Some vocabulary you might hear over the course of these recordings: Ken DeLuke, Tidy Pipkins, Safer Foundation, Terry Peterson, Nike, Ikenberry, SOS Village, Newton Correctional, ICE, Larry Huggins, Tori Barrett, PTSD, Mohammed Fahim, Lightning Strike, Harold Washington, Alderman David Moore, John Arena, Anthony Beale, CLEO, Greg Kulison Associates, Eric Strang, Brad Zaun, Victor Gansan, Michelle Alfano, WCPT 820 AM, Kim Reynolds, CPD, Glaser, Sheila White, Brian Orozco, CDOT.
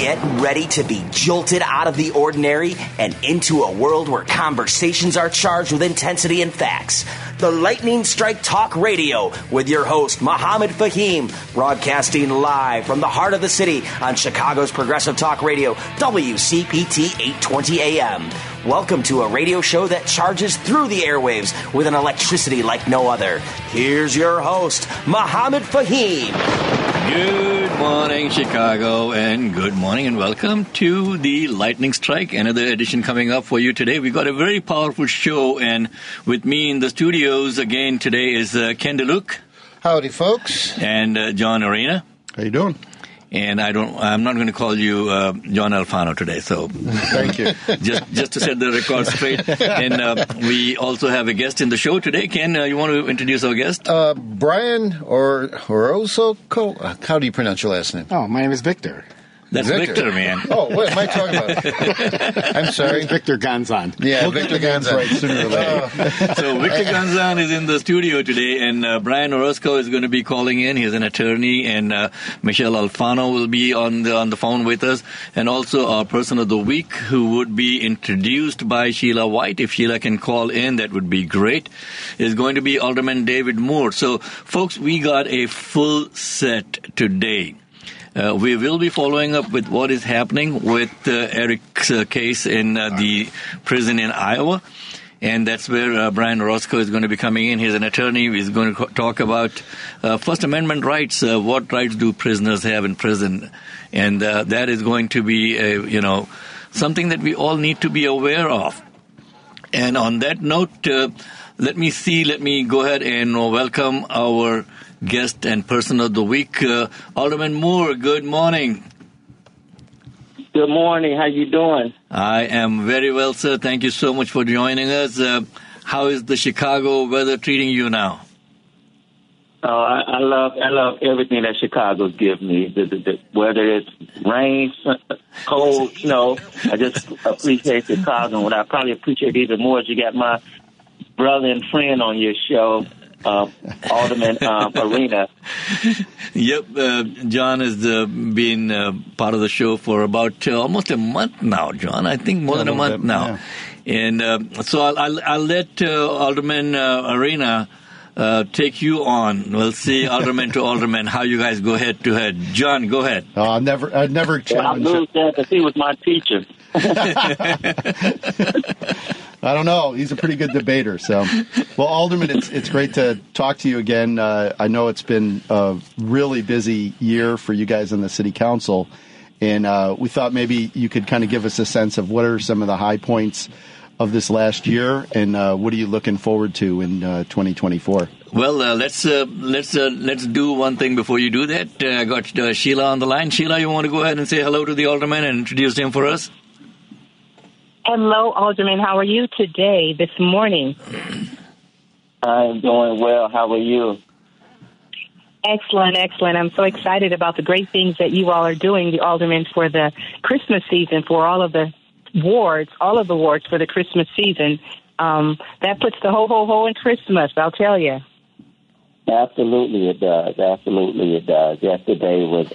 Get ready to be jolted out of the ordinary and into a world where conversations are charged with intensity and facts. The Lightning Strike Talk Radio with your host, Mohammed Fahim, broadcasting live from the heart of the city on Chicago's Progressive Talk Radio, WCPT 820 AM. Welcome to a radio show that charges through the airwaves with an electricity like no other. Here's your host, Mohammed Fahim. Good morning, Chicago, and good morning and welcome to the Lightning Strike, another edition coming up for you today. We've got a very powerful show, and with me in the studios again today is Ken DeLuke. Howdy, folks. And John Arena. How you doing? And I'm not going to call you John Alfano today. So thank you. Just to set the record straight. And we also have a guest in the show today. Ken, you want to introduce our guest? Brian Orozco. How do you pronounce your last name? Oh, my name is Victor. That's Victor man. Oh, what am I talking about? I'm sorry. Victor Gansan. Yeah, we'll Victor Gansan. Right, sooner or later. So Victor Gansan is in the studio today, and Brian Orozco is going to be calling in. He's an attorney, and Michelle Alfano will be on the phone with us, and also our person of the week, who would be introduced by Sheila White. If Sheila can call in, that would be great. Is going to be Alderman David Moore. So, folks, we got a full set today. We will be following up with what is happening with Eric's case in the prison in Iowa. And that's where Brian Orozco is going to be coming in. He's an attorney. He's going to talk about First Amendment rights. What rights do prisoners have in prison? And that is going to be, something that we all need to be aware of. And on that note, let me go ahead and welcome our guest and person of the week, Alderman Moore. Good morning. Good morning. How you doing? I am very well, sir. Thank you so much for joining us. How is the Chicago weather treating you now? I love everything that Chicago's given me. Whether it's rain, cold, snow, I just appreciate Chicago. And what I probably appreciate even more is you got my brother and friend on your show, Alderman Arena. Yep, John has been part of the show for about almost a month now, John. I think more than a month now. Yeah. And so I'll let Alderman Arena take you on. We'll see alderman to alderman how you guys go head to head. John, go ahead. I'll never challenge. I moved there because he was my teacher. I don't know. He's a pretty good debater. So, well, Alderman, it's great to talk to you again. I know it's been a really busy year for you guys in the City Council, and we thought maybe you could kind of give us a sense of what are some of the high points of this last year, and what are you looking forward to in 2024? Well, let's do one thing before you do that. I got Sheila on the line. Sheila, you want to go ahead and say hello to the Alderman and introduce him for us? Hello, Alderman. How are you today, this morning? I'm doing well. How are you? Excellent, excellent. I'm so excited about the great things that you all are doing, the Alderman, for the Christmas season, for all of the wards for the Christmas season. That puts the ho, ho, ho in Christmas, I'll tell you. Absolutely, it does. Absolutely, it does. Yesterday was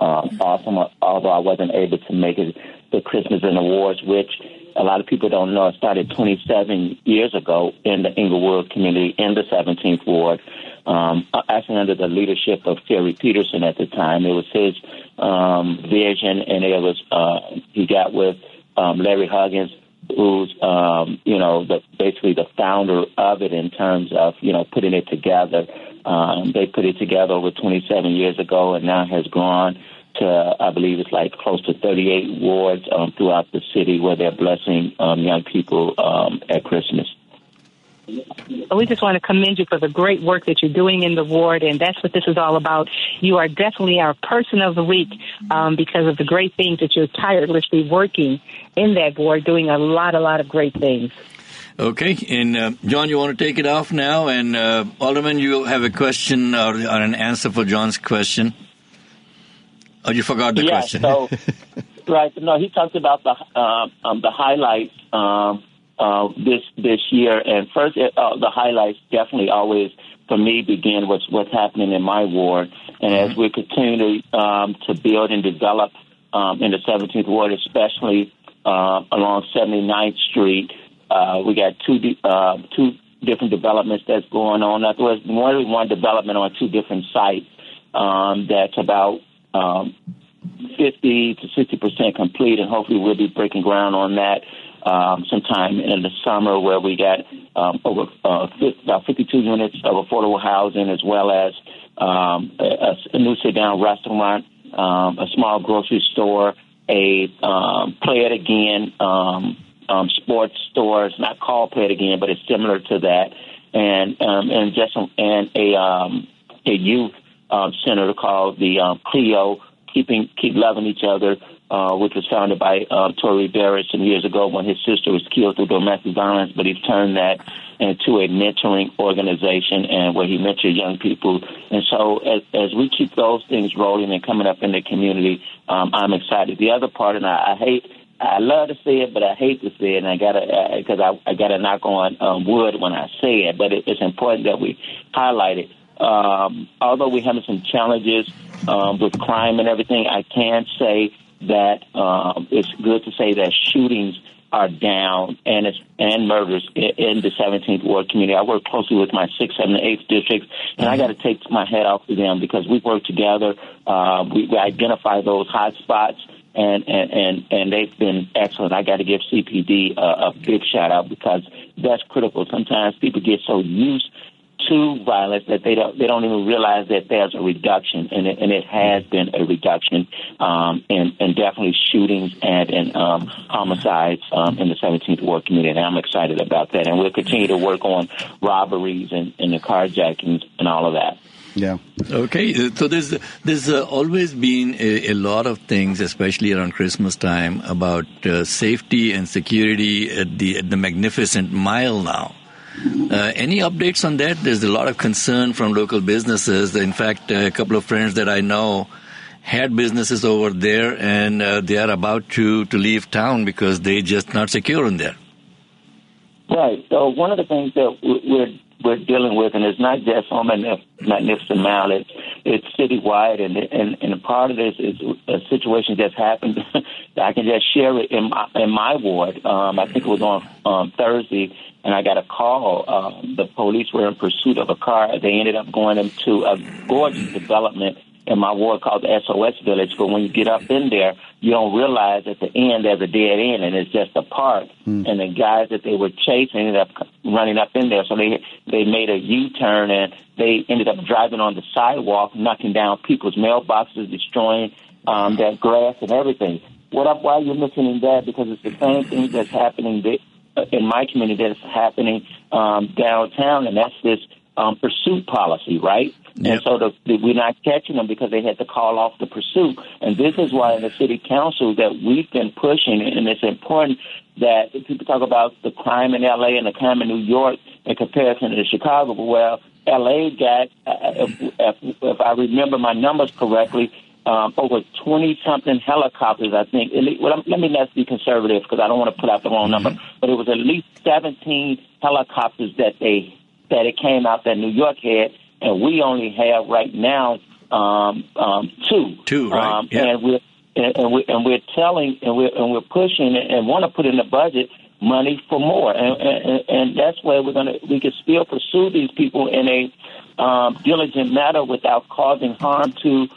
awesome, although I wasn't able to make it to Christmas and Awards, which a lot of people don't know. It started 27 years ago in the Inglewood community, in the 17th Ward, actually under the leadership of Terry Peterson at the time. It was his vision, and it was he got with Larry Huggins, who's, basically the founder of it in terms of, putting it together. They put it together over 27 years ago and now has grown to, I believe it's like close to 38 wards throughout the city where they're blessing young people at Christmas. We just want to commend you for the great work that you're doing in the ward, and that's what this is all about. You are definitely our person of the week because of the great things that you're tirelessly working in that ward, doing a lot of great things. Okay, and John, you want to take it off now, and Alderman, you have a question or an answer for John's question. Oh, you forgot the question. So, right, no, he talked about the highlights. This year. And first, the highlights definitely always, for me, begin with what's happening in my ward. And as we continue to build and develop in the 17th Ward, especially along 79th Street. We got two different developments that's going on. There was more than one development on two different sites that's about 50 to 60% complete, and hopefully we'll be breaking ground on that sometime in the summer, where we got about 52 units of affordable housing, as well as a new sit-down restaurant, a small grocery store, a Play It Again sports store. It's not called Play It Again, but it's similar to that, and a youth center called the CLEO, Keep Loving Each Other, which was founded by Tori Barrett some years ago when his sister was killed through domestic violence, but he's turned that into a mentoring organization, and where he mentors young people. And so as we keep those things rolling and coming up in the community, I'm excited. The other part, and I love to say it, but I hate to say it, and I gotta knock on wood when I say it, but it's important that we highlight it. Although we're having some challenges with crime and everything, I can say that it's good to say that shootings are down and murders in the 17th Ward community. I work closely with my 6th, 7th, and 8th districts, and I got to take my head off to them, because we work together. We identify those hot spots, and they've been excellent. I got to give CPD a big shout-out, because that's critical. Sometimes people get so used to violence that they don't even realize that there's a reduction, and it has been a reduction and definitely shootings and homicides in the 17th Ward community, and I'm excited about that. And we'll continue to work on robberies and the carjackings and all of that. Yeah. Okay. So there's always been a lot of things, especially around Christmas time, about safety and security at the Magnificent Mile now. Any updates on that? There's a lot of concern from local businesses. In fact, a couple of friends that I know had businesses over there, and they are about to leave town because they're just not secure in there. Right. So one of the things that we're dealing with, and it's not just on Magnificent Mile, it's citywide, and part of this is a situation just happened. I can just share it in my ward. I think it was on Thursday. And I got a call. The police were in pursuit of a car. They ended up going into a gorgeous development in my ward called the SOS Village. But when you get up in there, you don't realize at the end there's a dead end, and it's just a park. Mm. And the guys that they were chasing ended up running up in there. So they made a U-turn, and they ended up driving on the sidewalk, knocking down people's mailboxes, destroying their grass and everything. Why are you listening to that? Because it's the same thing that's happening there. In my community, that's happening downtown, and that's this pursuit policy, right? Yep. And so we're not catching them because they had to call off the pursuit. And this is why in the city council that we've been pushing, and it's important that people talk about the crime in L.A. and the crime in New York in comparison to Chicago. Well, L.A. got, if I remember my numbers correctly, over 20-something helicopters, I think. Let me not be conservative because I don't want to put out the wrong number, but it was at least 17 helicopters that it came out that New York had, and we only have right now two. Two, right? Yeah. And we're pushing and want to put in the budget money for more, and that's where we can still pursue these people in a diligent manner without causing harm to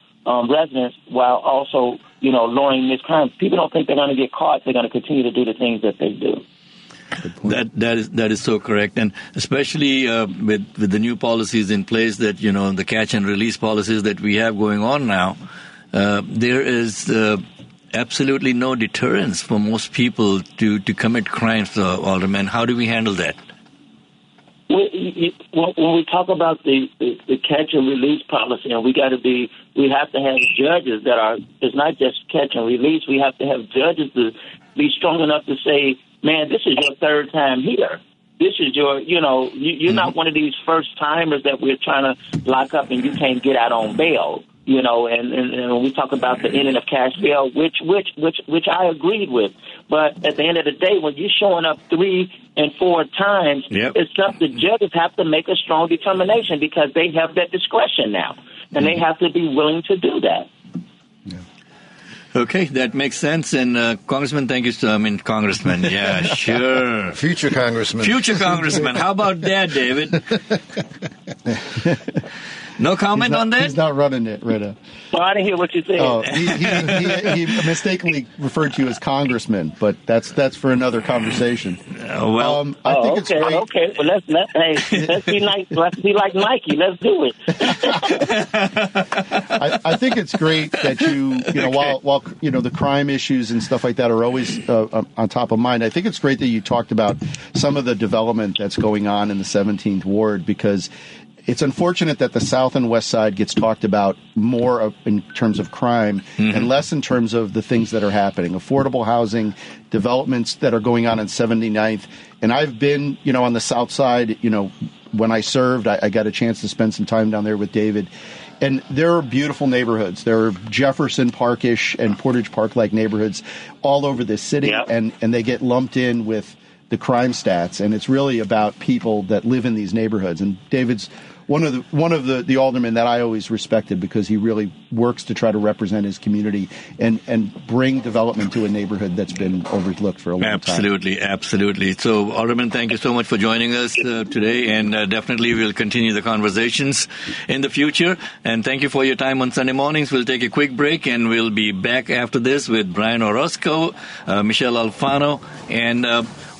residents, while also, lowering this crime. People don't think they're going to get caught. They're going to continue to do the things that they do. That is so correct, and especially with the new policies in place that the catch and release policies that we have going on now, there is absolutely no deterrence for most people to commit crimes. Alderman, how do we handle that? When we talk about the catch and release policy, and we have to have judges that are. It's not just catch and release. We have to have judges to be strong enough to say, "Man, this is your third time here. This is your, you're not one of these first timers that we're trying to lock up and you can't get out on bail." And when we talk about the ending of cash bail, which I agreed with, but at the end of the day, when you're showing up 3 and 4 times, yep, it's tough. The judges have to make a strong determination because they have that discretion now, and they have to be willing to do that. Yeah. Okay, that makes sense. And Congressman, thank you. I mean, Congressman, yeah, sure. Future Congressman. Future Congressman. How about that, David? No comment on that? He's not running it right now. Well, I didn't hear what you said. Oh, he mistakenly referred to you as Congressman, but that's for another conversation. It's great. Okay. Well, let's be like Nike. Let's do it. I think it's great that you know while you know the crime issues and stuff like that are always on top of mind. I think it's great that you talked about some of the development that's going on in the 17th Ward, because it's unfortunate that the South and West Side gets talked about more in terms of crime and less in terms of the things that are happening. Affordable housing, developments that are going on 79th. And I've been, you know, on the South Side, you know, when I served, I got a chance to spend some time down there with David. And there are beautiful neighborhoods. There are Jefferson Parkish and Portage Park-like neighborhoods all over this city. Yeah. And they get lumped in with the crime stats. And it's really about people that live in these neighborhoods. And David's one of the aldermen that I always respected, because he really works to try to represent his community and bring development to a neighborhood that's been overlooked for a long time. Absolutely. So, Alderman, thank you so much for joining us today, and definitely we'll continue the conversations in the future. And thank you for your time on Sunday mornings. We'll take a quick break, and we'll be back after this with Brian Orozco, Michelle Alfano, and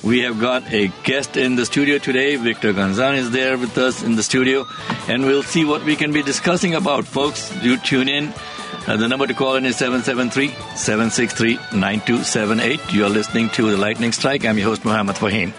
we have got a guest in the studio today. Victor Gansan is there with us in the studio. And we'll see what we can be discussing about, folks. Do tune in. The number to call in is 773-763-9278. You are listening to The Lightning Strike. I'm your host, Mohammed Fahim.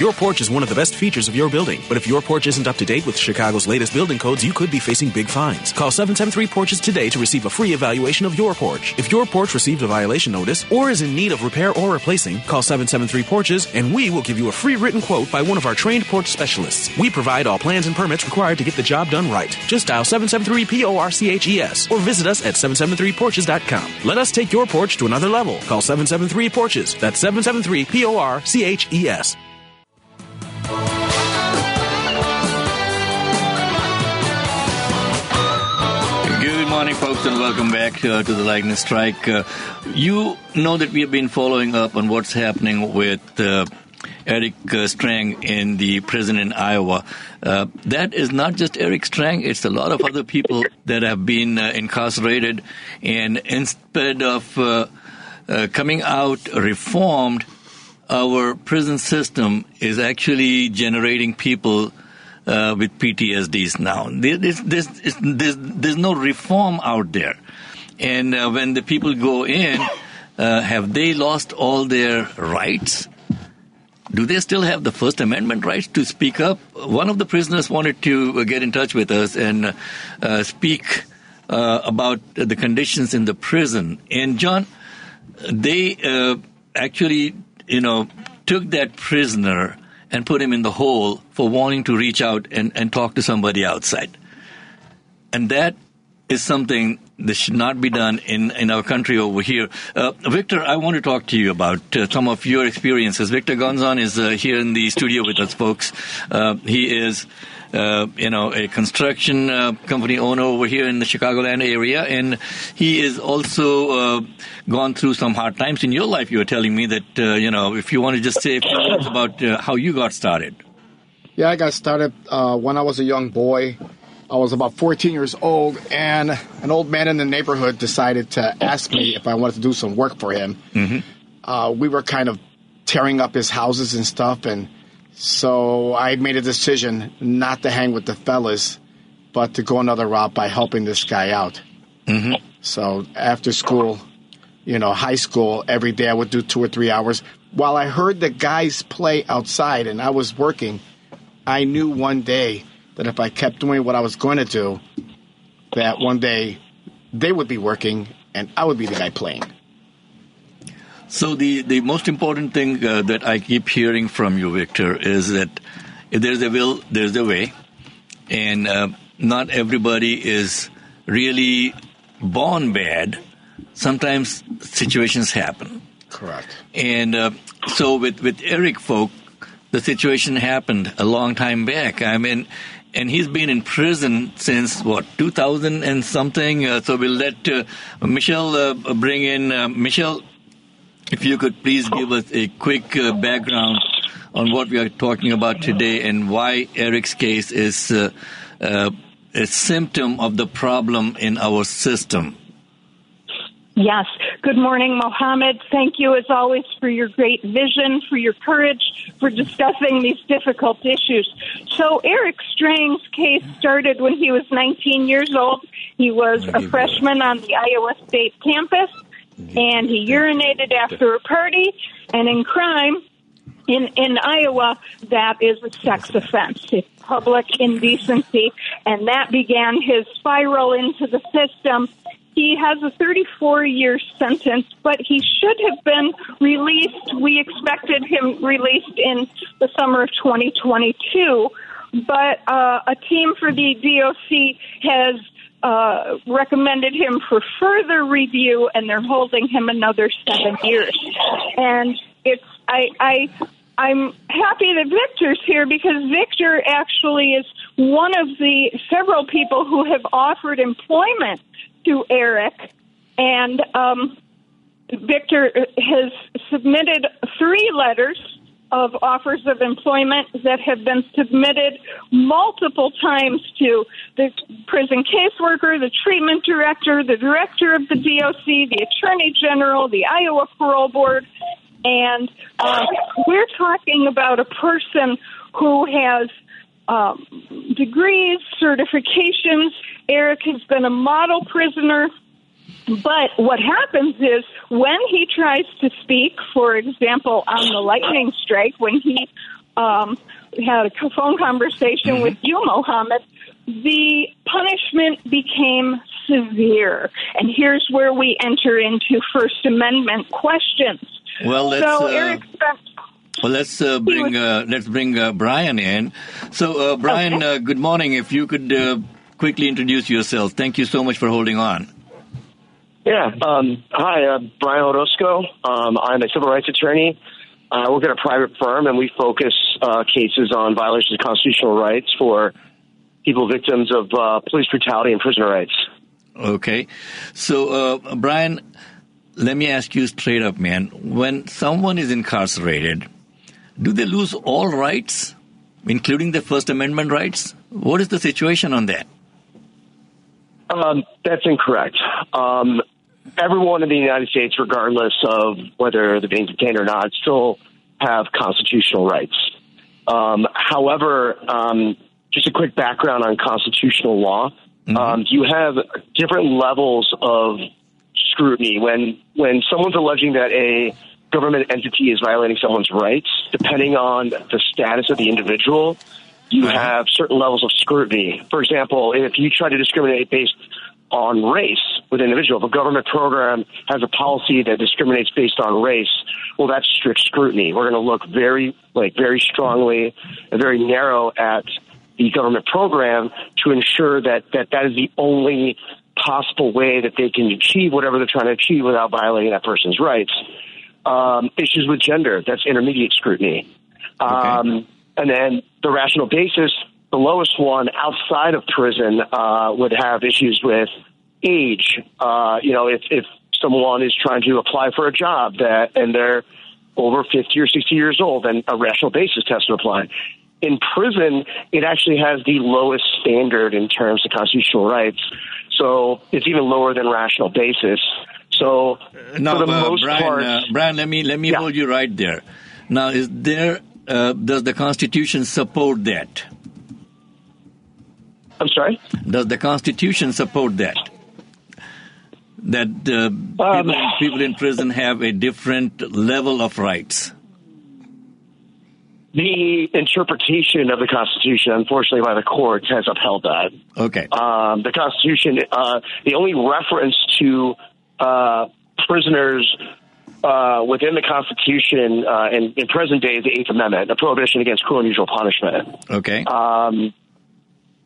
Your porch is one of the best features of your building. But if your porch isn't up to date with Chicago's latest building codes, you could be facing big fines. Call 773-PORCHES today to receive a free evaluation of your porch. If your porch received a violation notice or is in need of repair or replacing, call 773-PORCHES and we will give you a free written quote by one of our trained porch specialists. We provide all plans and permits required to get the job done right. Just dial 773-PORCHES or visit us at 773porches.com. Let us take your porch to another level. Call 773-PORCHES. That's 773-PORCHES. Good morning, folks, and welcome back to the Lightning Strike. You know that we have been following up on what's happening with Eric Strang in the prison in Iowa. That is not just Eric Strang. It's a lot of other people that have been incarcerated. And instead of coming out reformed, our prison system is actually generating people with PTSDs now. There's no reform out there. And when the people go in, have they lost all their rights? Do they still have the First Amendment rights to speak up? One of the prisoners wanted to get in touch with us and speak about the conditions in the prison. And, John, they actually, you know, took that prisoner and put him in the hole for wanting to reach out and talk to somebody outside. And that is something that should not be done in our country over here. Victor, I want to talk to you about some of your experiences. Victor Gansan is here in the studio with us, folks. He is, a construction company owner over here in the Chicagoland area, and he is also gone through some hard times in your life. You were telling me that, if you want to just say a few words about how you got started. Yeah, I got started when I was a young boy. I was about 14 years old, and an old man in the neighborhood decided to ask me if I wanted to do some work for him. Mm-hmm. We were kind of tearing up his houses and stuff, and so I made a decision not to hang with the fellas, but to go another route by helping this guy out. Mm-hmm. So after school, high school, every day I would do 2 or 3 hours. While I heard the guys play outside and I was working, I knew one day that if I kept doing what I was going to do, that one day they would be working and I would be the guy playing. So the most important thing that I keep hearing from you, Victor, is that if there's a will, there's a way. And not everybody is really born bad. Sometimes situations happen. Correct. And so with Eric, folk, the situation happened a long time back. I mean, and he's been in prison since, 2000 and something. So we'll let Michelle bring in. Michelle, if you could please give us a quick background on what we are talking about today and why Eric's case is a symptom of the problem in our system. Yes. Good morning, Mohammed. Thank you, as always, for your great vision, for your courage, for discussing these difficult issues. So Eric Strang's case started when he was 19 years old. He was a freshman on the Iowa State campus, and he urinated after a party, and in crime, in Iowa, that is a sex offense. It's public indecency, and that began his spiral into the system. He has a 34-year sentence, but he should have been released. We expected him released in the summer of 2022, but a team for the DOC has recommended him for further review, and they're holding him another 7 years. And it's I'm happy that Victor's here because Victor actually is one of the several people who have offered employment to Eric, and Victor has submitted 3 letters of offers of employment that have been submitted multiple times to the prison caseworker, the treatment director, the director of the DOC, the attorney general, the Iowa Parole Board, and we're talking about a person who has degrees, certifications. Eric has been a model prisoner, but what happens is when he tries to speak, for example, on the lightning strike, when he had a phone conversation with you, Mohammed, the punishment became severe. And here's where we enter into First Amendment questions. Well, let's bring Brian in. So, Brian, okay. Good morning. If you could quickly introduce yourself. Thank you so much for holding on. Yeah. Hi, Brian Orozco. I'm a civil rights attorney. I work at a private firm, and we focus cases on violations of constitutional rights for people victims of police brutality and prisoner rights. Okay. So, Brian, let me ask you straight up, man. When someone is incarcerated, do they lose all rights, including the First Amendment rights? What is the situation on that? That's incorrect. Everyone in the United States, regardless of whether they're being detained or not, still have constitutional rights. However, just a quick background on constitutional law. You have different levels of scrutiny. When someone's alleging that a government entity is violating someone's rights, depending on the status of the individual, you have certain levels of scrutiny. For example, if you try to discriminate based on race with an individual, if a government program has a policy that discriminates based on race, well, that's strict scrutiny. We're going to look very strongly and very narrow at the government program to ensure that is the only possible way that they can achieve whatever they're trying to achieve without violating that person's rights. Issues with gender, that's intermediate scrutiny. And then the rational basis, the lowest one outside of prison, would have issues with age. If someone is trying to apply for a job and they're over 50 or 60 years old, then a rational basis test would apply. In prison, it actually has the lowest standard in terms of constitutional rights. So it's even lower than rational basis. So Brian, let me hold you right there. Now, is there does the Constitution support that? I'm sorry? Does the Constitution support that? That people in prison have a different level of rights? The interpretation of the Constitution, unfortunately, by the courts has upheld that. Okay. The Constitution, the only reference to prisoners within the Constitution in present day is the Eighth Amendment, a prohibition against cruel and unusual punishment. Okay.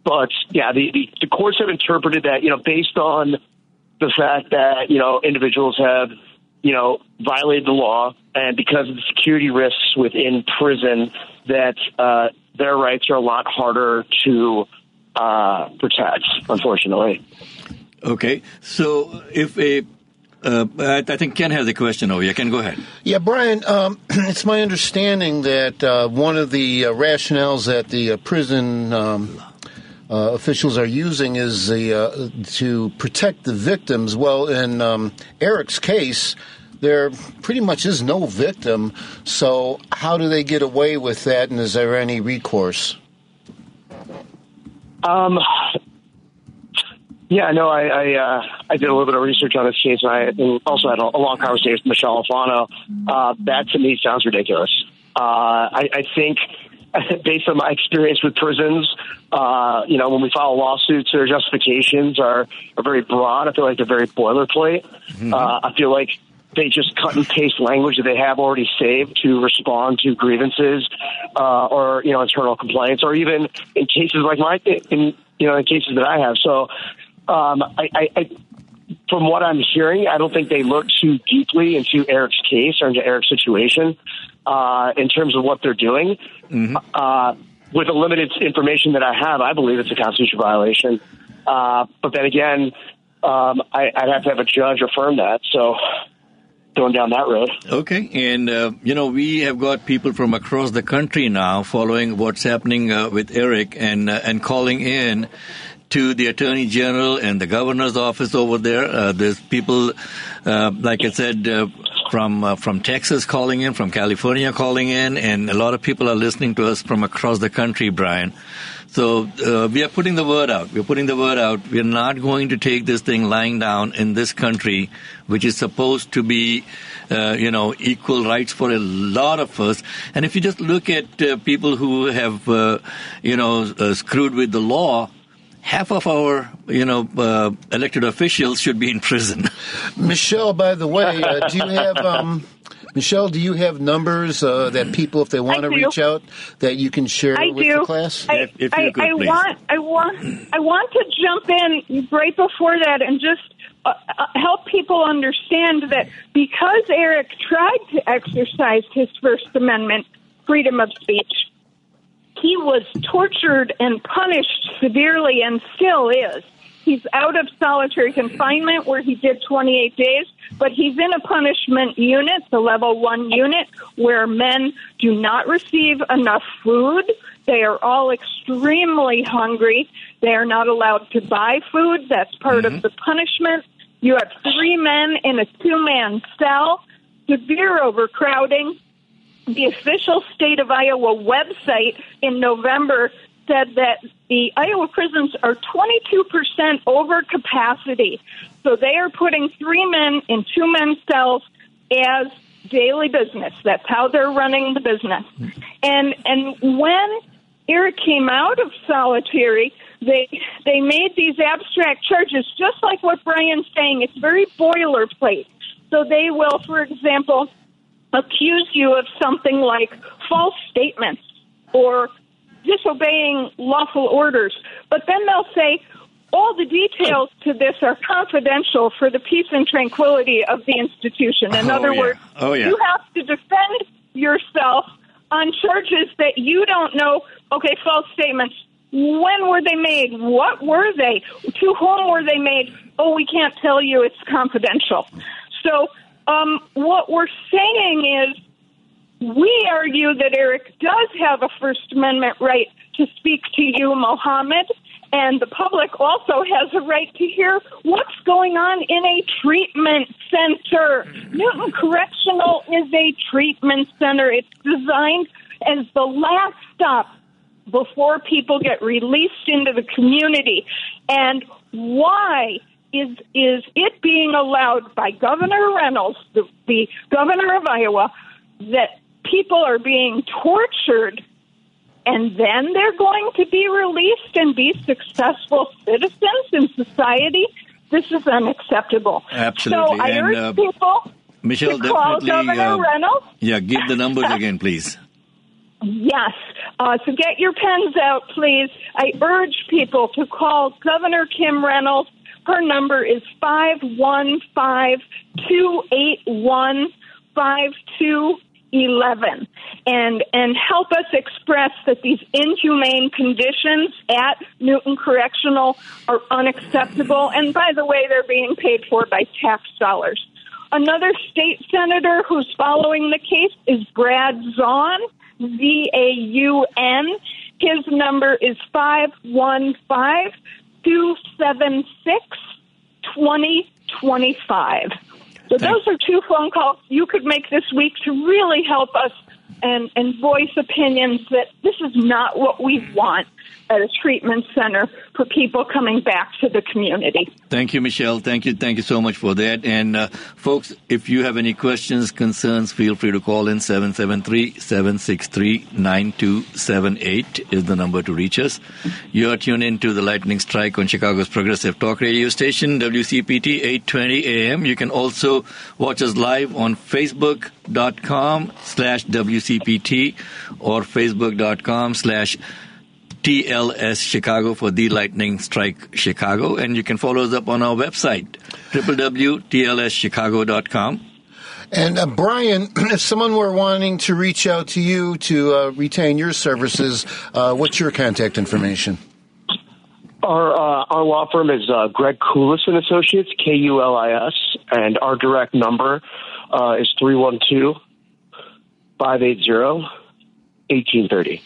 But, yeah, the courts have interpreted that, based on the fact that, individuals have you know, violated the law, and because of the security risks within prison, that their rights are a lot harder to protect, unfortunately. Okay, so if a I think Ken has a question over here. Ken, go ahead. Yeah, Brian, it's my understanding that one of the rationales that the prison officials are using is to protect the victims. Well, in Eric's case, there pretty much is no victim. So how do they get away with that, and is there any recourse? Yeah, no, I did a little bit of research on this case, and I also had a long conversation with Michelle Alfano. That, to me, sounds ridiculous. I think, based on my experience with prisons, you know, when we file lawsuits, their justifications are very broad. I feel like they're very boilerplate. Mm-hmm. I feel like they just cut and paste language that they have already saved to respond to grievances or, you know, internal complaints, or even in cases like mine, in cases that I have. So, I from what I'm hearing, I don't think they look too deeply into Eric's case or into Eric's situation in terms of what they're doing. Mm-hmm. With the limited information that I have, I believe it's a constitutional violation. But then again, I'd have to have a judge affirm that. So going down that road. Okay. And, you know, we have got people from across the country now following what's happening with Eric and calling in to the Attorney General and the Governor's office over there. There's people, like I said, from Texas calling in, from California calling in, and a lot of people are listening to us from across the country, Brian. So we are putting the word out. We're putting the word out. We're not going to take this thing lying down in this country, which is supposed to be, you know, equal rights for a lot of us. And if you just look at people who have, you know, screwed with the law, half of our, you know, elected officials should be in prison. Michelle, by the way, do you have Michelle? Do you have numbers that people, if they want to reach out, that you can share with the class? I want to jump in right before that and just help people understand that because Eric tried to exercise his First Amendment freedom of speech, he was tortured and punished severely and still is. He's out of solitary confinement where he did 28 days, but he's in a punishment unit, the level 1 unit, where men do not receive enough food. They are all extremely hungry. They are not allowed to buy food. That's part of the punishment. You have 3 men in a 2-man cell, severe overcrowding. The official state of Iowa website in November said that the Iowa prisons are 22% over capacity. So they are putting 3 men in 2-man cells as daily business. That's how they're running the business. And when Eric came out of solitary, they made these abstract charges, just like what Brian's saying. It's very boilerplate. So they will, for example, accuse you of something like false statements or disobeying lawful orders. But then they'll say, all the details to this are confidential for the peace and tranquility of the institution. In other words, you have to defend yourself on charges that you don't know. Okay, false statements. When were they made? What were they? To whom were they made? Oh, we can't tell you. It's confidential. So what we're saying is, we argue that Eric does have a First Amendment right to speak to you, Mohammed, and the public also has a right to hear what's going on in a treatment center. Newton Correctional is a treatment center. It's designed as the last stop before people get released into the community. And why is it being allowed by Governor Reynolds, the governor of Iowa, that people are being tortured and then they're going to be released and be successful citizens in society? This is unacceptable. Absolutely. So I urge people Michelle, to call Governor Reynolds. Yeah, give the numbers again, please. Yes. So get your pens out, please. I urge people to call Governor Kim Reynolds Her number is 515-281-5211, and help us express that these inhumane conditions at Newton Correctional are unacceptable. And by the way, they're being paid for by tax dollars. Another state senator who's following the case is Brad Zaun, Z-A-U-N. His number is 515-276-2025. So those are two phone calls you could make this week to really help us and voice opinions that this is not what we want at a treatment center for people coming back to the community. Thank you, Michelle. Thank you so much for that. And folks, if you have any questions, concerns, feel free to call in. 773-763-9278 is the number to reach us. You're tuned into the Lightning Strike on Chicago's Progressive Talk Radio station, WCPT 820 AM. You can also watch us live on Facebook.com/WCPT or Facebook.com/TLS Chicago for The Lightning Strike Chicago. And you can follow us up on our website, www.tlschicago.com. And Brian, if someone were wanting to reach out to you to retain your services, what's your contact information? Our law firm is Greg Kulison Associates, K-U-L-I-S, and our direct number is 312-580-1830.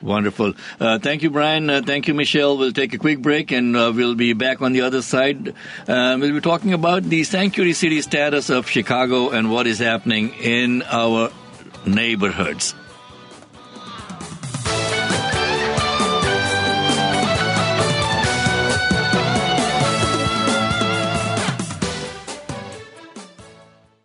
Wonderful. Thank you, Brian. Thank you, Michelle. We'll take a quick break, and we'll be back on the other side. We'll be talking about the sanctuary city status of Chicago and what is happening in our neighborhoods.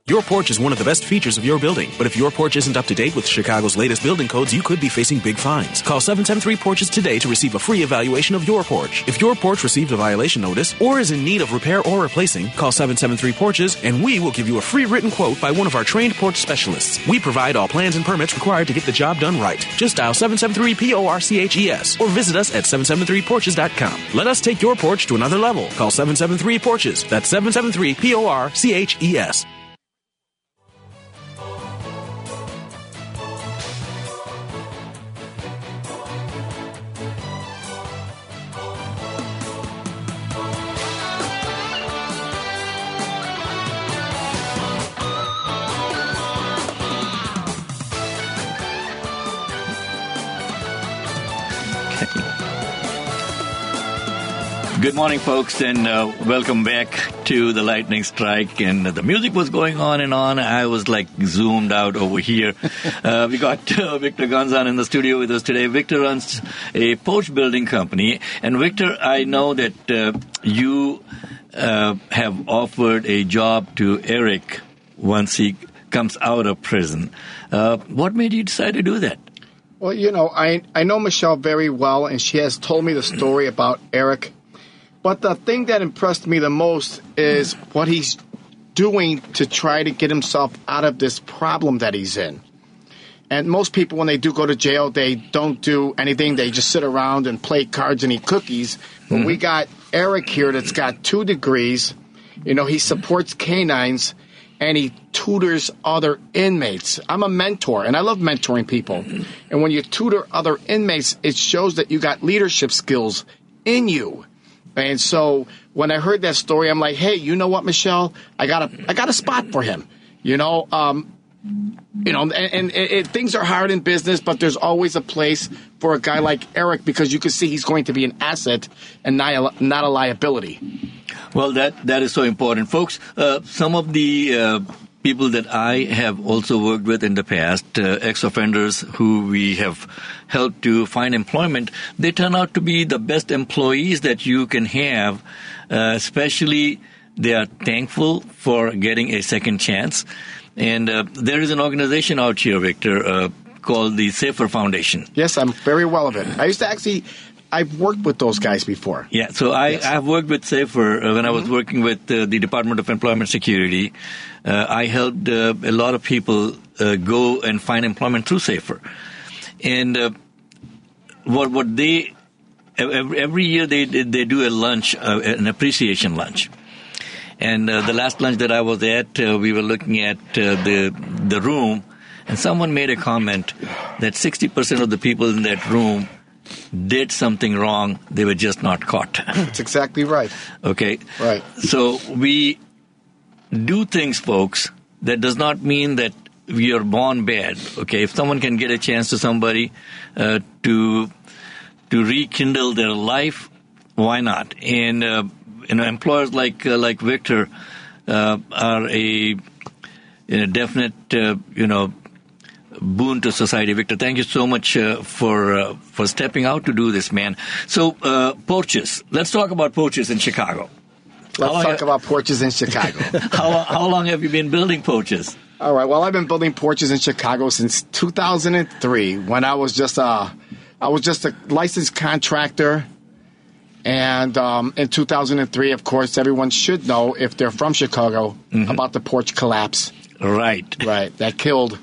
Your porch is one of the best features of your building, but if your porch isn't up to date with Chicago's latest building codes, you could be facing big fines. Call 773-PORCHES today to receive a free evaluation of your porch. If your porch received a violation notice or is in need of repair or replacing, call 773-PORCHES and we will give you a free written quote by one of our trained porch specialists. We provide all plans and permits required to get the job done right. Just dial 773-PORCHES or visit us at 773porches.com. Let us take your porch to another level. Call 773-PORCHES. That's 773-PORCHES. Good morning, folks, and welcome back to the Lightning Strike. And the music was going on and on. I was like zoomed out over here. We got Victor Gansan in the studio with us today. Victor runs a porch building company. And Victor, I know that you have offered a job to Eric once he comes out of prison. What made you decide to do that? Well, you know, I know Michelle very well, and she has told me the story about Eric. But the thing that impressed me the most is what he's doing to try to get himself out of this problem that he's in. And most people, when they do go to jail, they don't do anything. They just sit around and play cards and eat cookies. But we got Eric here that's got 2 degrees. You know, he supports canines, and he tutors other inmates. I'm a mentor, and I love mentoring people. And when you tutor other inmates, it shows that you got leadership skills in you. And so when I heard that story, I'm like, hey, you know what, Michelle? I got a spot for him. And things are hard in business, but there's always a place for a guy like Eric because you can see he's going to be an asset and not a liability. Well, that is so important, folks. Some of the people that I have also worked with in the past, ex-offenders who we have helped to find employment, they turn out to be the best employees that you can have, especially they are thankful for getting a second chance. And there is an organization out here, Victor, called the Safer Foundation. Yes, I'm very well aware of it. I've worked with those guys before. Yeah, so I've worked with Safer when I was working with the Department of Employment Security. I helped a lot of people go and find employment through Safer. And what they Every year they do a lunch, an appreciation lunch. And the last lunch that I was at, we were looking at the room, and someone made a comment that 60% of the people in that room did something wrong. They were just not caught. That's exactly right. Okay. Right. So we do things, folks. That does not mean that we are born bad. Okay. If someone can get a chance to somebody to rekindle their life, why not? And employers like Victor are a definite boon to society. Victor, thank you so much for stepping out to do this, man. So porches. Let's talk about porches in Chicago. Let's talk about porches in Chicago. How long have you been building porches? All right. Well, I've been building porches in Chicago since 2003, when I was just a licensed contractor. And in 2003, of course, everyone should know, if they're from Chicago, mm-hmm. about the porch collapse. Right. Right. That killed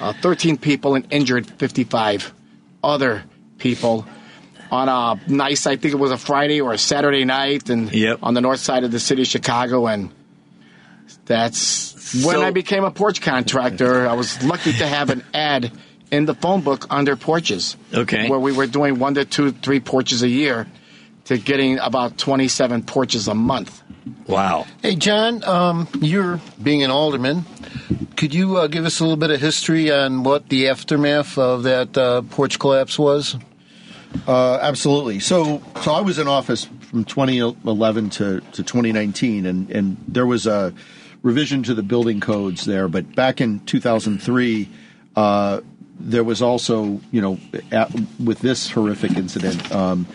13 people and injured 55 other people on a nice, I think it was a Friday or a Saturday night, and yep. on the north side of the city of Chicago. And that's when I became a porch contractor. I was lucky to have an ad in the phone book under porches, okay. where we were doing 1 to 2, 3 porches a year to getting about 27 porches a month. Wow. Hey, John, you're being an alderman. Could you give us a little bit of history on what the aftermath of that porch collapse was? Absolutely. So I was in office from 2011 to 2019, and there was a revision to the building codes there. But back in 2003, there was also, with this horrific incident,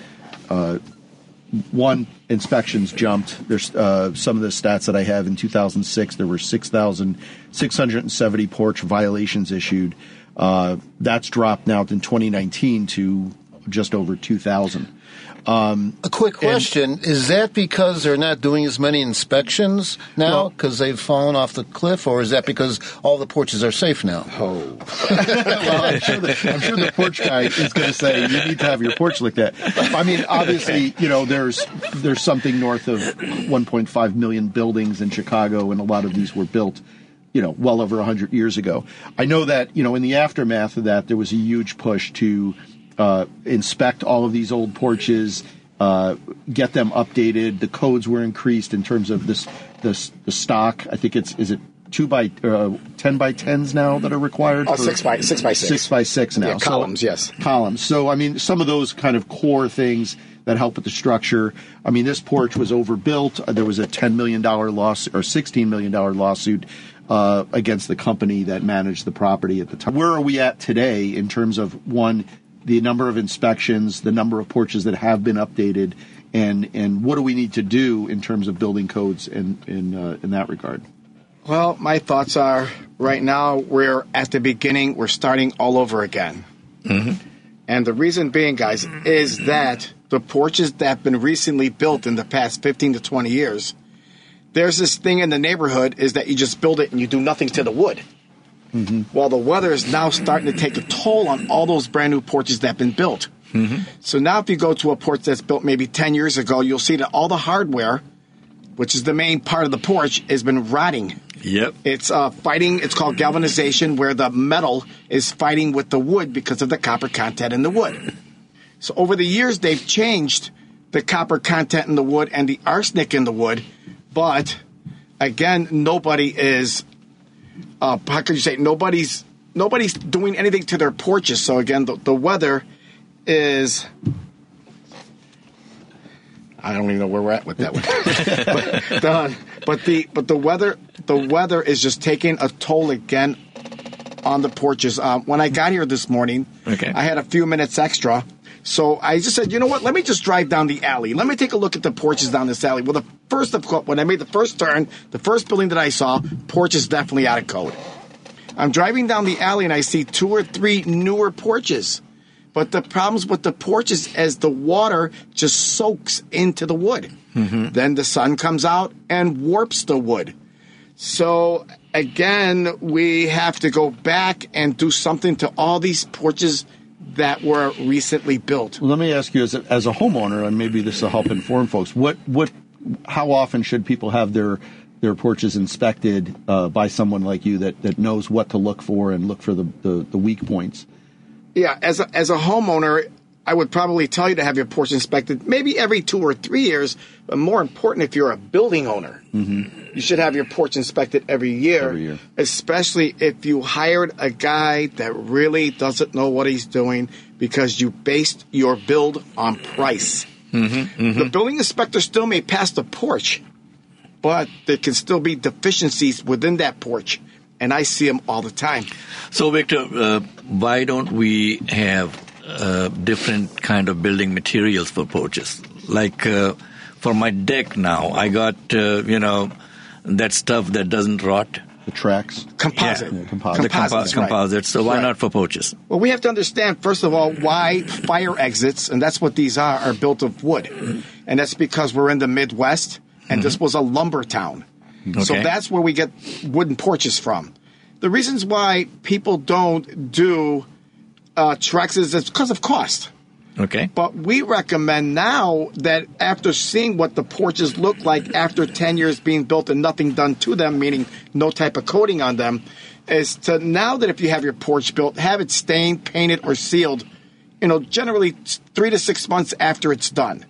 one, inspections jumped. There's some of the stats that I have. In 2006, there were 6,670 porch violations issued. That's dropped now in 2019 to just over 2,000. A quick question. Is that because they're not doing as many inspections now because they've fallen off the cliff, or is that because all the porches are safe now? Oh. Well, I'm sure the porch guy is going to say, you need to have your porch looked at. I mean, obviously, there's something north of 1.5 million buildings in Chicago, and a lot of these were built, well over 100 years ago. I know that, in the aftermath of that, there was a huge push to inspect all of these old porches, get them updated. The codes were increased in terms of this the stock. I think is it 10 by 10s now that are required? Oh, 6 by 6. 6 by 6 now. Yeah, columns, yes. Columns. So I mean, some of those kind of core things that help with the structure. I mean, this porch was overbuilt. There was a $10 million loss or $16 million lawsuit against the company that managed the property at the time. Where are we at today in terms of one? The number of inspections, the number of porches that have been updated, and what do we need to do in terms of building codes in that regard? Well, my thoughts are right now we're at the beginning. We're starting all over again. Mm-hmm. And the reason being, guys, is that the porches that have been recently built in the past 15 to 20 years, there's this thing in the neighborhood is that you just build it and you do nothing to the wood. Mm-hmm. Well, the weather is now starting to take a toll on all those brand new porches that have been built. Mm-hmm. So now if you go to a porch that's built maybe 10 years ago, you'll see that all the hardware, which is the main part of the porch, has been rotting. Yep. It's fighting. It's called galvanization, where the metal is fighting with the wood because of the copper content in the wood. So over the years, they've changed the copper content in the wood and the arsenic in the wood. But, again, nobody's doing anything to their porches. So again, the weather is, I don't even know where we're at with that one. but the weather is just taking a toll again on the porches. When I got here this morning, okay. I had a few minutes extra, so I just said, you know what? Let me just drive down the alley. Let me take a look at the porches down this alley. Well, when I made the first turn, the first building that I saw, porch is definitely out of code. I'm driving down the alley and I see 2 or 3 newer porches. But the problems with the porches is the water just soaks into the wood. Mm-hmm. Then the sun comes out and warps the wood. So, again, we have to go back and do something to all these porches that were recently built. Well, let me ask you, as a homeowner, and maybe this will help inform folks, how often should people have their porches inspected by someone like you that knows what to look for and look for the weak points? Yeah, as a homeowner, I would probably tell you to have your porch inspected maybe every 2 or 3 years, but more important, if you're a building owner, mm-hmm. you should have your porch inspected every year, especially if you hired a guy that really doesn't know what he's doing, because you based your build on price. Mm-hmm, mm-hmm. The building inspector still may pass the porch, but there can still be deficiencies within that porch, and I see them all the time. So, Victor, why don't we have different kind of building materials for porches? Like for my deck now, I got, that stuff that doesn't rot. The tracks. Composite. Yeah. Composites. So why not for porches? Well, we have to understand, first of all, why fire exits, and that's what these are built of wood. And that's because we're in the Midwest, and mm-hmm. this was a lumber town. Okay. So that's where we get wooden porches from. The reasons why people don't do tracks is it's because of cost. Okay. But we recommend now that after seeing what the porches look like after 10 years being built and nothing done to them, meaning no type of coating on them, is to now that if you have your porch built, have it stained, painted, or sealed, generally 3 to 6 months after it's done.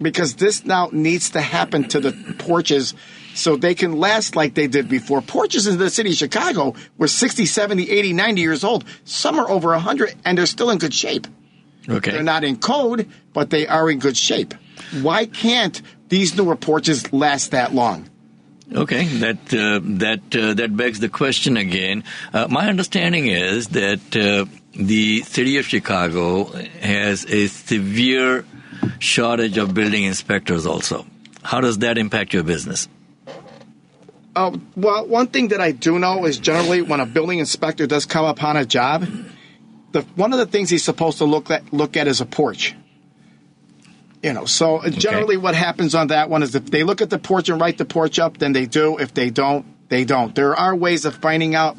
Because this now needs to happen to the porches so they can last like they did before. Porches in the city of Chicago were 60, 70, 80, 90 years old. Some are over 100, and they're still in good shape. Okay. They're not in code, but they are in good shape. Why can't these newer porches last that long? Okay, that begs the question again. My understanding is that the city of Chicago has a severe shortage of building inspectors also. How does that impact your business? Well, one thing that I do know is generally when a building inspector does come upon a job, one of the things he's supposed to look at is a porch. So generally what happens on that one is if they look at the porch and write the porch up, then they do. If they don't, they don't. There are ways of finding out,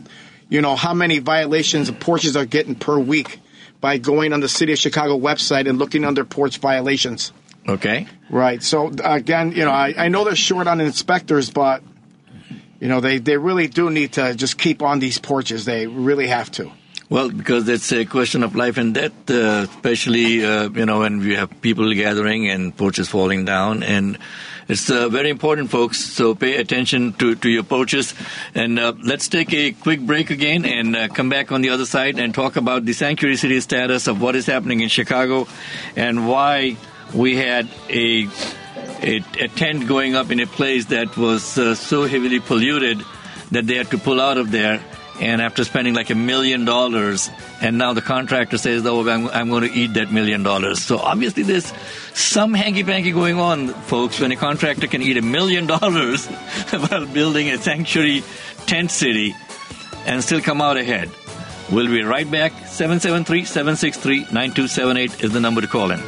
how many violations of porches are getting per week by going on the City of Chicago website and looking under porch violations. Okay. Right. So, again, I know they're short on inspectors, but, they really do need to just keep on these porches. They really have to. Well, because it's a question of life and death, especially, when we have people gathering and porches falling down. And it's very important, folks, so pay attention to your porches. And let's take a quick break again and come back on the other side and talk about the sanctuary city status of what is happening in Chicago and why we had a tent going up in a place that was so heavily polluted that they had to pull out of there. And after spending like $1 million, and now the contractor says, I'm going to eat that $1 million. So obviously there's some hanky-panky going on, folks, when a contractor can eat $1 million while building a sanctuary tent city and still come out ahead. We'll be right back. 773-763-9278 is the number to call in.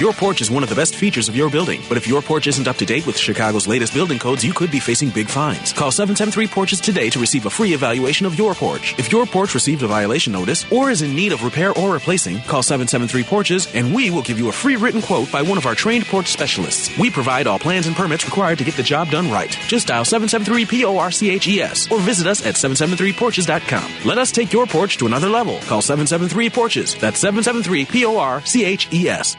Your porch is one of the best features of your building, but if your porch isn't up to date with Chicago's latest building codes, you could be facing big fines. Call 773-PORCHES today to receive a free evaluation of your porch. If your porch received a violation notice or is in need of repair or replacing, call 773-PORCHES and we will give you a free written quote by one of our trained porch specialists. We provide all plans and permits required to get the job done right. Just dial 773-PORCHES or visit us at 773porches.com. Let us take your porch to another level. Call 773-PORCHES. That's 773-PORCHES.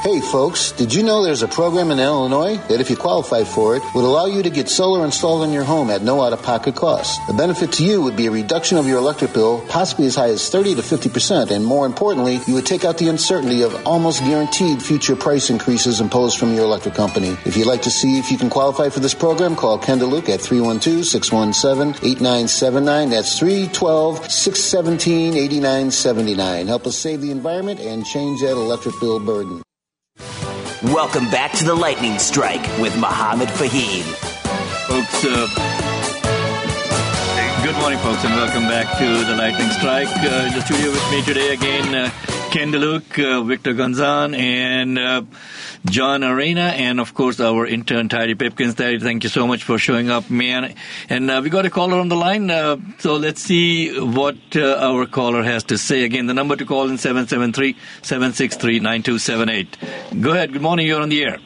Hey folks, did you know there's a program in Illinois that if you qualify for it, would allow you to get solar installed in your home at no out-of-pocket cost? The benefit to you would be a reduction of your electric bill, possibly as high as 30 to 50%, and more importantly, you would take out the uncertainty of almost guaranteed future price increases imposed from your electric company. If you'd like to see if you can qualify for this program, call Ken DeLuke at 312-617-8979. That's 312-617-8979. Help us save the environment and change that electric bill burden. Welcome back to the Lightning Strike with Mohammed Fahim. Folks, Good morning, folks, and welcome back to The Lightning Strike. In the studio with me today again, Ken DeLuke, Victor Gansan, and John Arena, and, of course, our intern, Tidy Pipkins. Tidy, thank you so much for showing up, man. And we got a caller on the line, so let's see what our caller has to say. Again, the number to call is 773-763-9278. Go ahead. Good morning. You're on the air.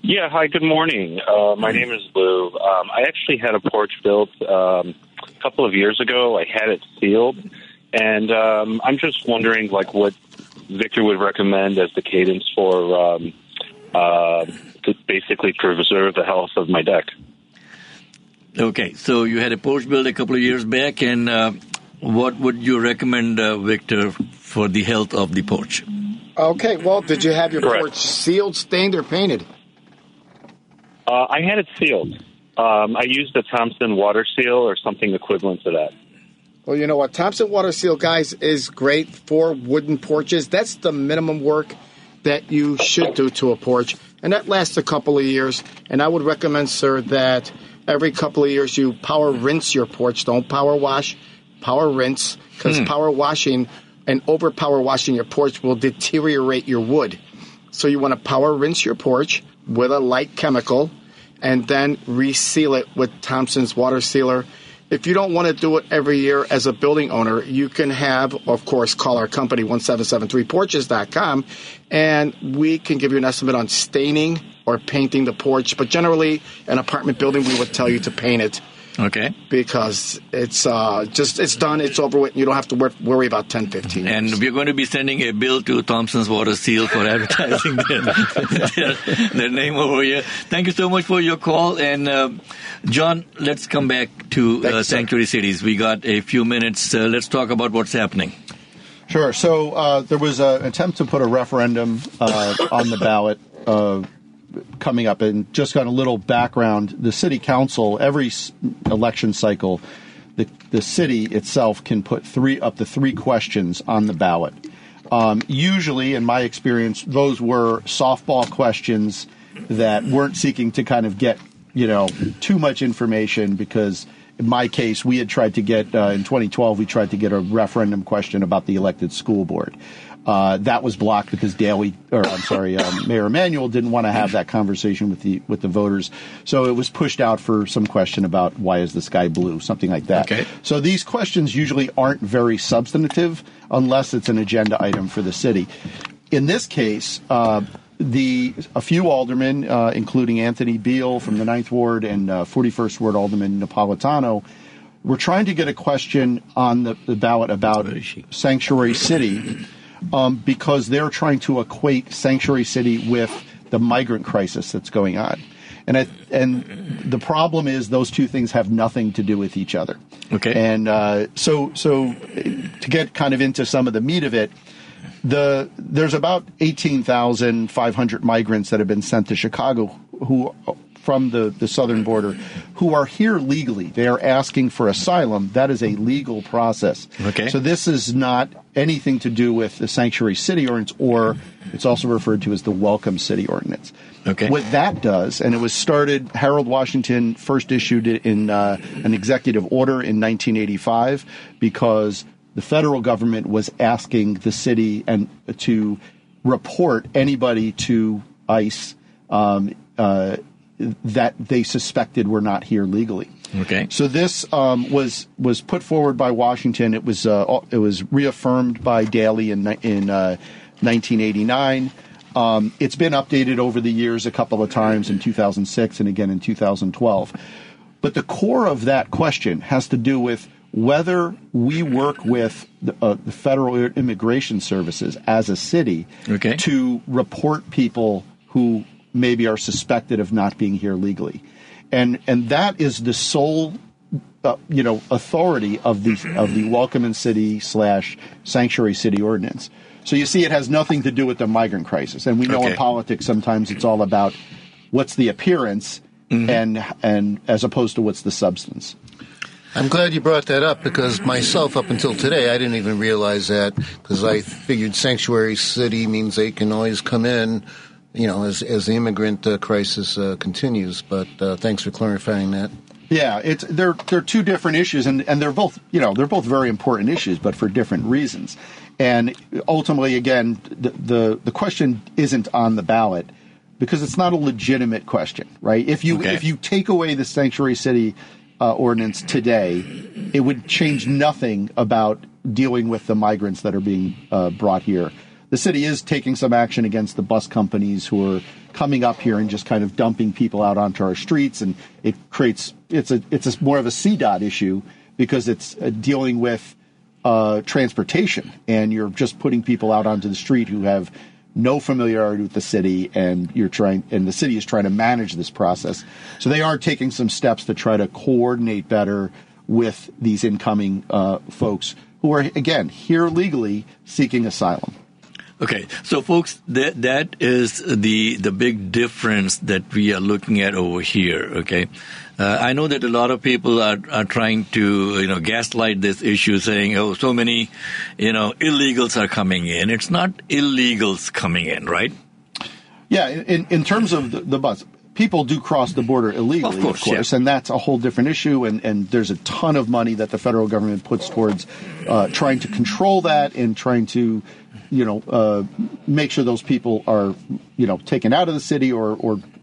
Yeah, hi, good morning. My name is Lou. I actually had a porch built a couple of years ago. I had it sealed, and I'm just wondering, like, what Victor would recommend as the cadence for to basically preserve the health of my deck. Okay, so you had a porch built a couple of years back, and what would you recommend, Victor, for the health of the porch? Okay, well, did you have your porch sealed, stained, or painted? I had it sealed. I used the Thompson water seal or something equivalent to that. Well, you know what? Thompson water seal, guys, is great for wooden porches. That's the minimum work that you should do to a porch, and that lasts a couple of years. And I would recommend, sir, that every couple of years you power rinse your porch. Don't power wash, power rinse, because power washing and over power washing your porch will deteriorate your wood. So you want to power rinse your porch with a light chemical, and then reseal it with Thompson's water sealer. If you don't want to do it every year as a building owner, you can have, of course, call our company, 1773porches.com, and we can give you an estimate on staining or painting the porch. But generally, an apartment building, we would tell you to paint it. Okay. Because it's it's done, it's over with, and you don't have to worry about 10, 15 years. And we're going to be sending a bill to Thompson's Water Seal for advertising their name over here. Thank you so much for your call. And, John, let's come back to Sanctuary Cities. We got a few minutes. Let's talk about what's happening. Sure. So there was an attempt to put a referendum on the ballot coming up, and just got a little background. The city council, every election cycle, the city itself can put up to three questions on the ballot. Usually, in my experience, those were softball questions that weren't seeking to kind of get, too much information, because in my case, we had tried to get, in 2012, we tried to get a referendum question about the elected school board. That was blocked because Mayor Emanuel didn't want to have that conversation with the voters. So it was pushed out for some question about why is the sky blue, something like that. Okay. So these questions usually aren't very substantive unless it's an agenda item for the city. In this case, a few aldermen, including Anthony Beale from the 9th Ward and 41st Ward Alderman Napolitano, were trying to get a question on the ballot about Sanctuary City. Because they're trying to equate Sanctuary City with the migrant crisis that's going on. And the problem is those two things have nothing to do with each other. Okay. And so to get kind of into some of the meat of it, there's about 18,500 migrants that have been sent to Chicago from the southern border, who are here legally. They are asking for asylum. That is a legal process. Okay. So this is not anything to do with the Sanctuary City Ordinance, or it's also referred to as the Welcome City Ordinance. Okay. What that does, and it was started, Harold Washington first issued it in an executive order in 1985, because the federal government was asking the city to report anybody to ICE that they suspected were not here legally. Okay. So this was put forward by Washington. It was reaffirmed by Daley in 1989. It's been updated over the years a couple of times, in 2006 and again in 2012. But the core of that question has to do with whether we work with the Federal Immigration Services as a city to report people who maybe are suspected of not being here legally, and that is the sole, authority of the Welcome in City / Sanctuary City Ordinance. So you see, it has nothing to do with the migrant crisis, and we know in politics sometimes it's all about what's the appearance and as opposed to what's the substance. I'm glad you brought that up, because myself, up until today, I didn't even realize that, because I figured Sanctuary City means they can always come in, as the immigrant crisis continues. But thanks for clarifying that. Yeah, it's they're two different issues, and they're both, you know, they're both very important issues, but for different reasons. And ultimately, again, the question isn't on the ballot because it's not a legitimate question, right? If you take away the sanctuary city ordinance today, it would change nothing about dealing with the migrants that are being brought here. The city is taking some action against the bus companies who are coming up here and just kind of dumping people out onto our streets, and it creates it's more of a CDOT issue because it's dealing with transportation, and you're just putting people out onto the street who have no familiarity with the city, and the city is trying to manage this process. So they are taking some steps to try to coordinate better with these incoming folks who are, again, here legally seeking asylum. Okay, so folks, that is the big difference that we are looking at over here. Okay, I know that a lot of people are trying to gaslight this issue, saying, "Oh, so many illegals are coming in." It's not illegals coming in, right? Yeah, in terms of the bus, people do cross the border illegally, of course. And that's a whole different issue. And there's a ton of money that the federal government puts towards trying to control that and trying to make sure those people are, taken out of the city or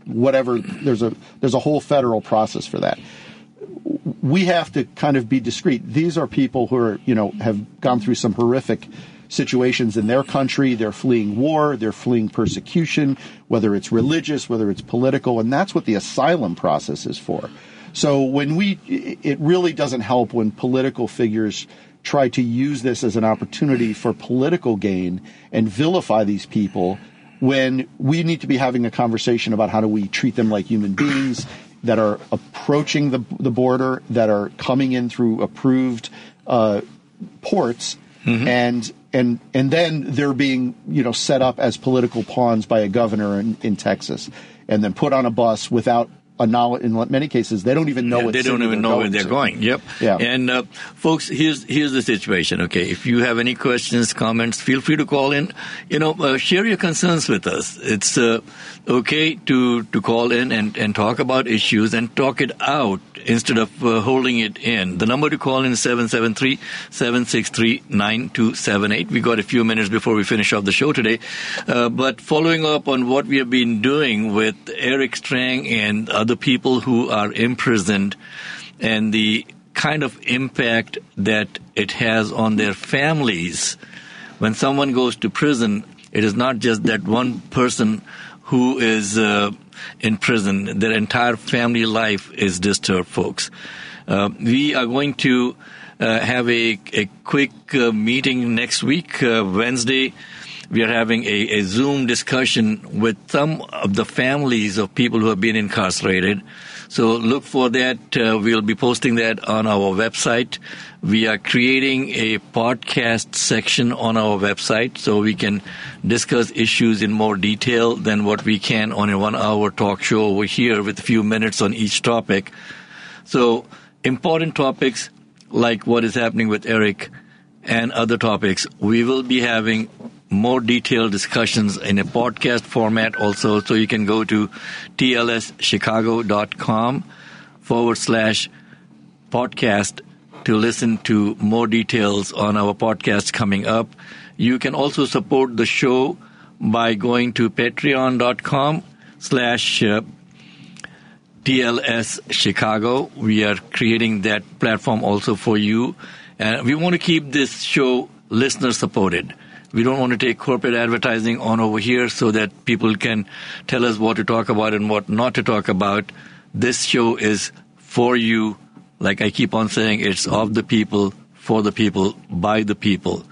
whatever. There's a whole federal process for that. We have to kind of be discreet. These are people who are, have gone through some horrific situations in their country. They're fleeing war. They're fleeing persecution, whether it's religious, whether it's political. And that's what the asylum process is for. So it really doesn't help when political figures try to use this as an opportunity for political gain and vilify these people when we need to be having a conversation about how do we treat them like human beings that are approaching the border, that are coming in through approved ports, mm-hmm. and then they're being set up as political pawns by a governor in Texas and then put on a bus without a knowledge. In many cases, they don't even know. Yeah, they don't even know where they're going. Yep. Yeah. And folks, here's the situation. Okay, if you have any questions, comments, feel free to call in. Share your concerns with us. It's okay to call in and talk about issues and talk it out instead of holding it in. The number to call in is 773-763-9278. We got a few minutes before we finish off the show today, but following up on what we have been doing with Eric Strang and the people who are imprisoned and the kind of impact that it has on their families. When someone goes to prison, it is not just that one person who is in prison. Their entire family life is disturbed, folks. We are going to have a quick meeting next week, Wednesday. We are having a Zoom discussion with some of the families of people who have been incarcerated. So look for that. We'll be posting that on our website. We are creating a podcast section on our website so we can discuss issues in more detail than what we can on a one-hour talk show over here with a few minutes on each topic. So important topics like what is happening with Eric and other topics, we will be having more detailed discussions in a podcast format also. So you can go to tlschicago.com/podcast to listen to more details on our podcast coming up. You can also support the show by going to patreon.com/tlschicago. We are creating that platform also for you. And we want to keep this show listener supported. We don't want to take corporate advertising on over here so that people can tell us what to talk about and what not to talk about. This show is for you. Like I keep on saying, it's of the people, for the people, by the people.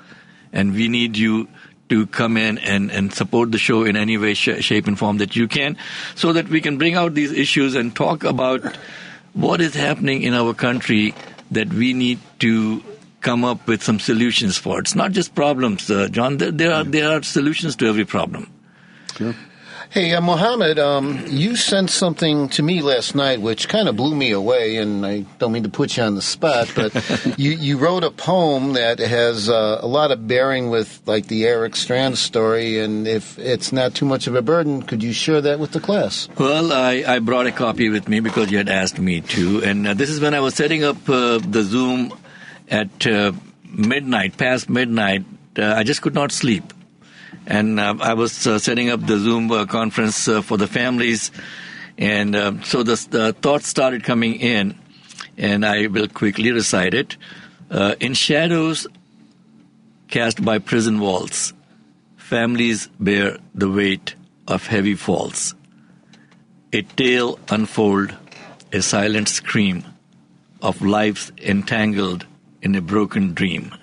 And we need you to come in and support the show in any way, shape, and form that you can so that we can bring out these issues and talk about what is happening in our country that we need to come up with some solutions for. It's not just problems, John. There are solutions to every problem. Sure. Hey, Mohammed, you sent something to me last night which kind of blew me away, and I don't mean to put you on the spot, but you wrote a poem that has a lot of bearing with, like, the Eric Strand story, and if it's not too much of a burden, could you share that with the class? Well, I brought a copy with me because you had asked me to, and this is when I was setting up the Zoom at midnight, past midnight. I just could not sleep. And I was setting up the Zoom conference for the families. And so the thoughts started coming in, and I will quickly recite it. In shadows cast by prison walls, families bear the weight of heavy falls. A tale unfold, a silent scream of lives entangled in a broken dream.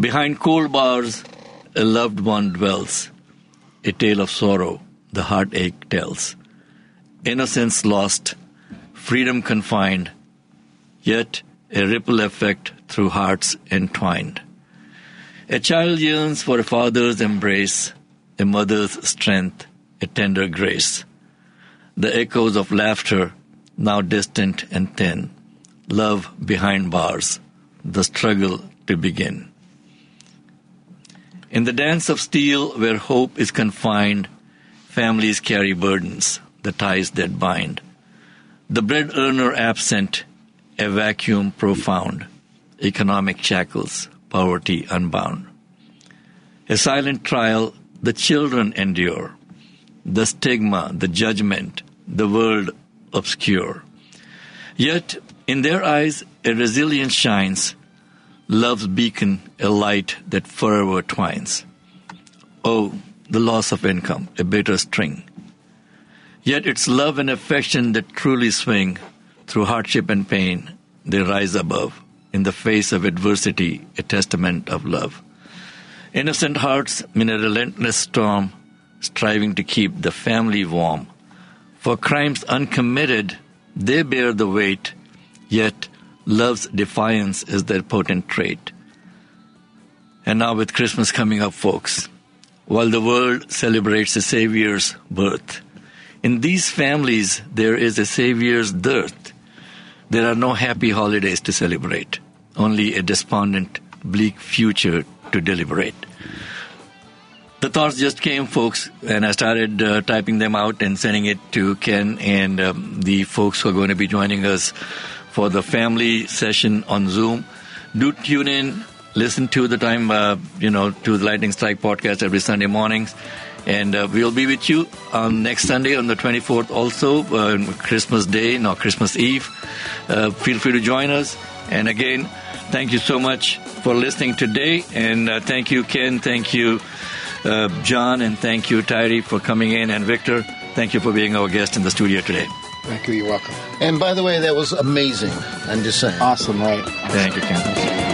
Behind cold bars, a loved one dwells, a tale of sorrow the heartache tells. Innocence lost, freedom confined, yet a ripple effect through hearts entwined. A child yearns for a father's embrace, a mother's strength, a tender grace. The echoes of laughter, now distant and thin, love behind bars, the struggle to begin. In the dance of steel where hope is confined, families carry burdens, the ties that bind. The bread earner absent, a vacuum profound, economic shackles, poverty unbound. A silent trial the children endure, the stigma, the judgment, the world obscure. Yet in their eyes a resilience shines, love's beacon, a light that forever twines. Oh, the loss of income, a bitter string. Yet it's love and affection that truly swing. Through hardship and pain, they rise above. In the face of adversity, a testament of love. Innocent hearts in a relentless storm, striving to keep the family warm. For crimes uncommitted, they bear the weight, yet love's defiance is their potent trait. And now with Christmas coming up, folks, while the world celebrates the Savior's birth, in these families there is a Savior's dearth. There are no happy holidays to celebrate, only a despondent, bleak future to deliberate. The thoughts just came, folks, and I started typing them out and sending it to Ken and the folks who are going to be joining us for the family session on Zoom. Do tune in, listen to the time, to the Lightning Strike podcast every Sunday mornings. And we'll be with you on next Sunday on the 24th also, Christmas Day, no, Christmas Eve. Feel free to join us. And again, thank you so much for listening today. And thank you, Ken. Thank you, John. And thank you, Tyree, for coming in. And Victor, thank you for being our guest in the studio today. Thank you. You're welcome. And by the way, that was amazing. I'm just saying. Awesome, right? Thank you, Ken.